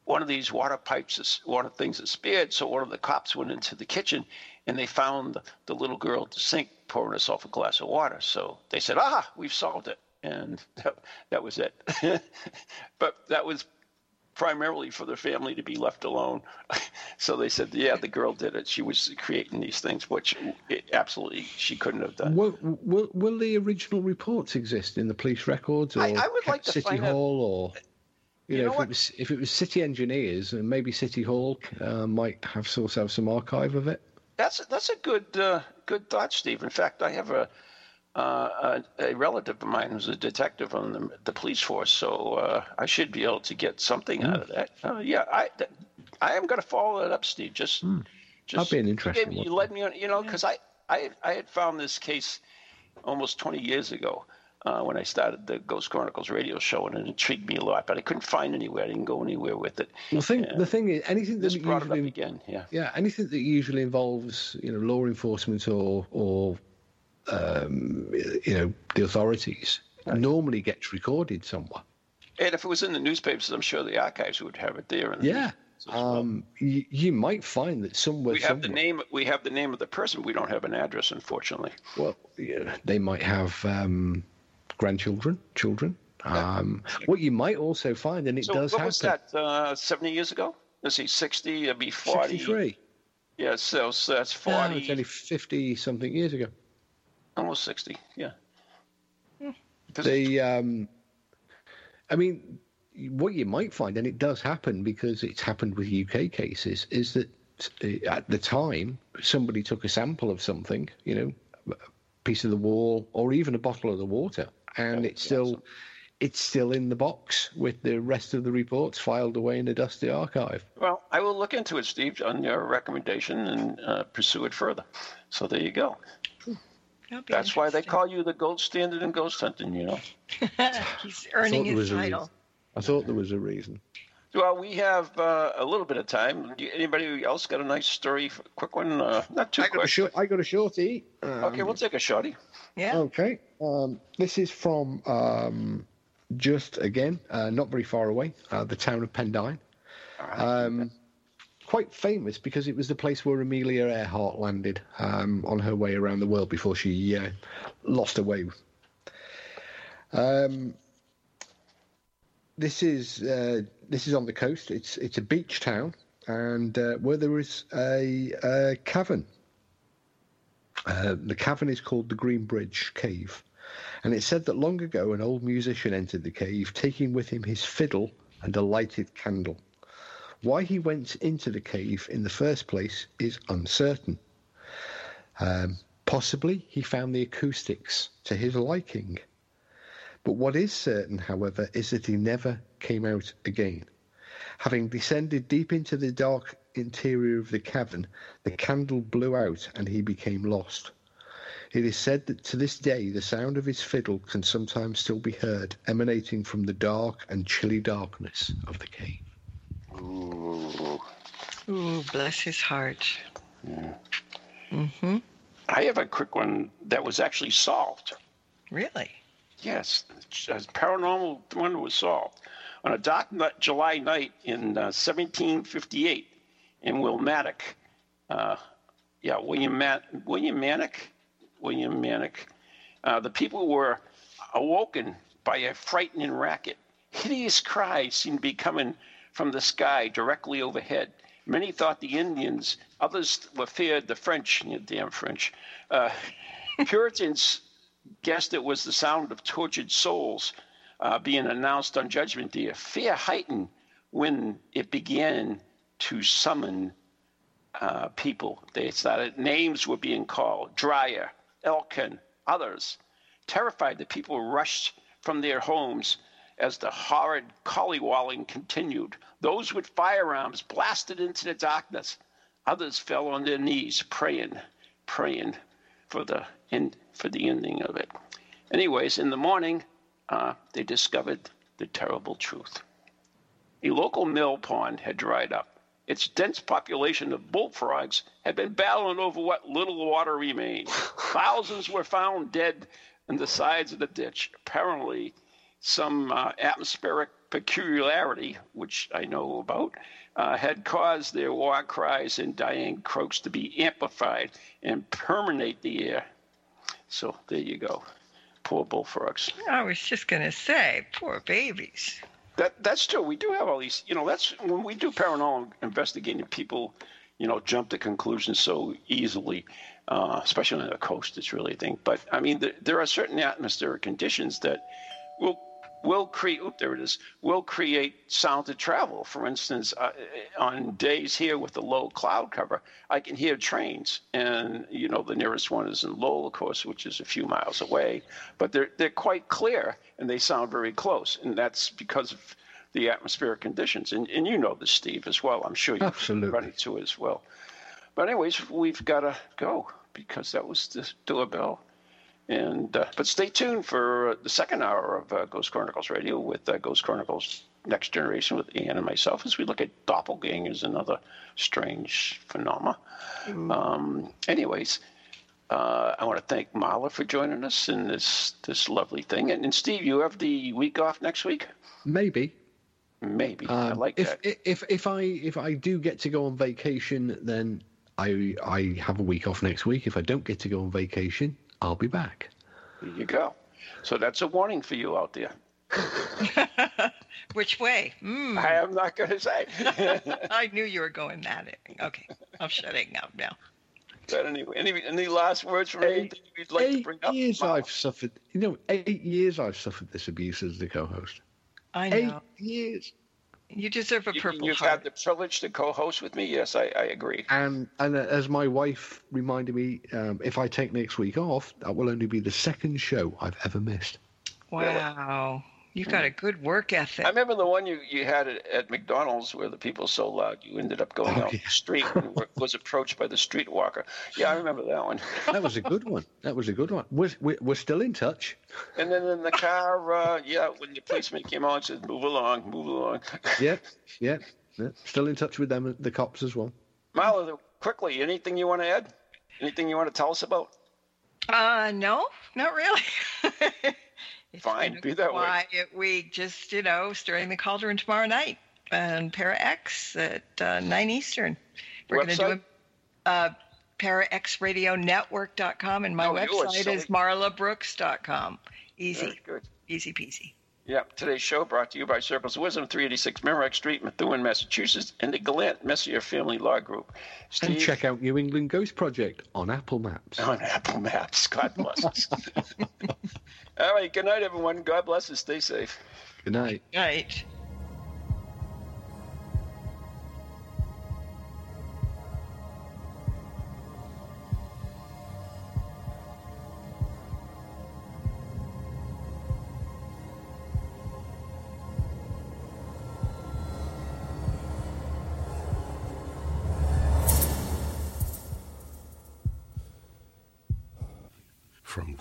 one of these water pipes, water things had spared, so one of the cops went into the kitchen, and they found the, the little girl at the sink pouring herself a glass of water. So they said, ah, we've solved it, and that, that was it. But that was primarily for their family to be left alone. So they said, yeah, the girl did it. She was creating these things, which it, absolutely she couldn't have done. Will, will, will the original reports exist in the police records or I, I would like City to find Hall out, or... You, you know, know if, it was, if it was city engineers, and maybe City Hall uh, might have also have some archive of it. That's a, that's a good uh, good thought, Steve. In fact, I have a uh, a, a relative of mine who's a detective on the, the police force, so uh, I should be able to get something mm. out of that. Uh, yeah, I I am going to follow that up, Steve. Just mm. just be an interesting you, gave, you led me on, you know, because I, I I had found this case almost twenty years ago. Uh, when I started the Ghost Chronicles radio show, and it intrigued me a lot, but I couldn't find anywhere. I didn't go anywhere with it. The thing, the thing is, anything that brought usually, it up again, yeah, yeah, anything that usually involves, you know, law enforcement or or um, you know, the authorities right. normally gets recorded somewhere. And if it was in the newspapers, I'm sure the archives would have it there. In the yeah, well. um, you, you might find that somewhere. We have somewhere. the name. We have the name of the person. We don't have an address, unfortunately. Well, yeah, they might have. Um, grandchildren, children. Um, what you might also find, and it so does happen. So what was that, uh, seventy years ago? Let's see, sixty, it'd be forty. sixty-three. Yeah, so, so that's forty. No, it's only fifty-something years ago. Almost sixty, yeah. The, um, I mean, what you might find, and it does happen because it's happened with U K cases, is that at the time, somebody took a sample of something, you know, piece of the wall, or even a bottle of the water, and it's still awesome. It's still in the box with the rest of the reports filed away in a dusty archive. Well, I will look into it, Steve, on your recommendation and uh, pursue it further. So there you go. That's why they call you the gold standard in ghost hunting, you know. He's earning his title. I thought there was a reason. Well, we have uh, a little bit of time. Anybody else got a nice story, quick one? Uh, not too I quick. Got a short, I got a shorty. Um, okay, we'll take a shorty. Yeah. Okay. Um, this is from um, just, again, uh, not very far away, uh, the town of Pendine. All right. Um, quite famous because it was the place where Amelia Earhart landed um, on her way around the world before she uh, lost her way. Um, this is... Uh, This is on the coast. It's it's a beach town, and uh, where there is a, a cavern. Uh, the cavern is called the Greenbridge Cave, and it's said that long ago an old musician entered the cave, taking with him his fiddle and a lighted candle. Why he went into the cave in the first place is uncertain. Um, possibly he found the acoustics to his liking. But what is certain, however, is that he never came out again. Having descended deep into the dark interior of the cavern, the candle blew out and he became lost. It is said that to this day the sound of his fiddle can sometimes still be heard, emanating from the dark and chilly darkness of the cave. Ooh, Ooh bless his heart. Yeah. Mm-hmm. I have a quick one that was actually solved. Really? Yes, a paranormal one was solved. On a dark night, July night in uh, seventeen fifty-eight in Wilmatic, uh, yeah, William Mannick, William Mannick, William Mannick, uh, the people were awoken by a frightening racket. Hideous cries seemed to be coming from the sky directly overhead. Many thought the Indians, others were feared the French, you damn French. Uh, Puritans guessed it was the sound of tortured souls uh, being announced on Judgment Day. Fear heightened when it began to summon uh, people. They started, names were being called, Dreyer, Elkin, others. Terrified, the people rushed from their homes as the horrid collywalling continued. Those with firearms blasted into the darkness. Others fell on their knees, praying, praying for the end. for the ending of it. Anyways, in the morning, uh, they discovered the terrible truth. A local mill pond had dried up. Its dense population of bullfrogs had been battling over what little water remained. Thousands were found dead on the sides of the ditch. Apparently, some uh, atmospheric peculiarity, which I know about, uh, had caused their war cries and dying croaks to be amplified and permeate the air. So there you go. Poor bullfrogs. I was just going to say, poor babies. that that's true. We do have all these, you know, that's when we do paranormal investigating, people, you know, jump to conclusions so easily, uh, especially on the coast, it's really a thing. But I mean, the, there are certain atmospheric conditions that will will create. Oop, there it is. Will create sounded travel. For instance, uh, on days here with the low cloud cover, I can hear trains, and you know, the nearest one is in Lowell, of course, which is a few miles away. But they're they're quite clear, and they sound very close, and that's because of the atmospheric conditions, and and you know this, Steve, as well. I'm sure you've run into it as well. But anyways, we've got to go because that was the doorbell. And uh, but stay tuned for uh, the second hour of uh, Ghost Chronicles Radio with uh, Ghost Chronicles Next Generation with Ian and myself as we look at doppelgangers and other strange phenomena. Mm. Um, anyways. Uh, I want to thank Marla for joining us in this this lovely thing. And, and Steve, you have the week off next week? Maybe. Maybe. Um, I like if, that. If, if, if, I, if I do get to go on vacation, then I, I have a week off next week. If I don't get to go on vacation, I'll be back. There you go. So that's a warning for you out there. Which way? Mm. I am not going to say. I knew you were going that. Okay. I'm shutting up now. But anyway, any any last words from you that you'd like to bring up? Eight years I've suffered. You know, eight years I've suffered this abuse as the co-host. I know. Eight years. You deserve a purple heart. You've had the privilege to co-host with me. Yes, I, I agree. And and as my wife reminded me, um, if I take next week off, that will only be the second show I've ever missed. Wow. Really? You got a good work ethic. I remember the one you, you had at, at McDonald's where the people so loud you ended up going oh, out yeah. the street and were, was approached by the streetwalker. Yeah, I remember that one. That was a good one. That was a good one. We're, we're still in touch. And then in the car, uh, yeah, when the policeman came on, said, move along, move along. Yeah, yeah, yeah. Still in touch with them, the cops as well. Marla, quickly, anything you want to add? Anything you want to tell us about? Uh, no, not really. It's fine, be that way. We just, you know, stirring the cauldron tomorrow night on Para X at uh, nine Eastern. We're going to do a uh, para x radio network dot com, and my oh, website is marla brooks dot com. Easy, good. Easy peasy. Yeah, today's show brought to you by Circles of Wisdom, three eighty-six Merrick Street, Methuen, Massachusetts, and the Gallant Messier Family Law Group. Steve, and check out New England Ghost Project on Apple Maps. On Apple Maps. God bless us. All right, good night, everyone. God bless us. Stay safe. Good night. Good night. From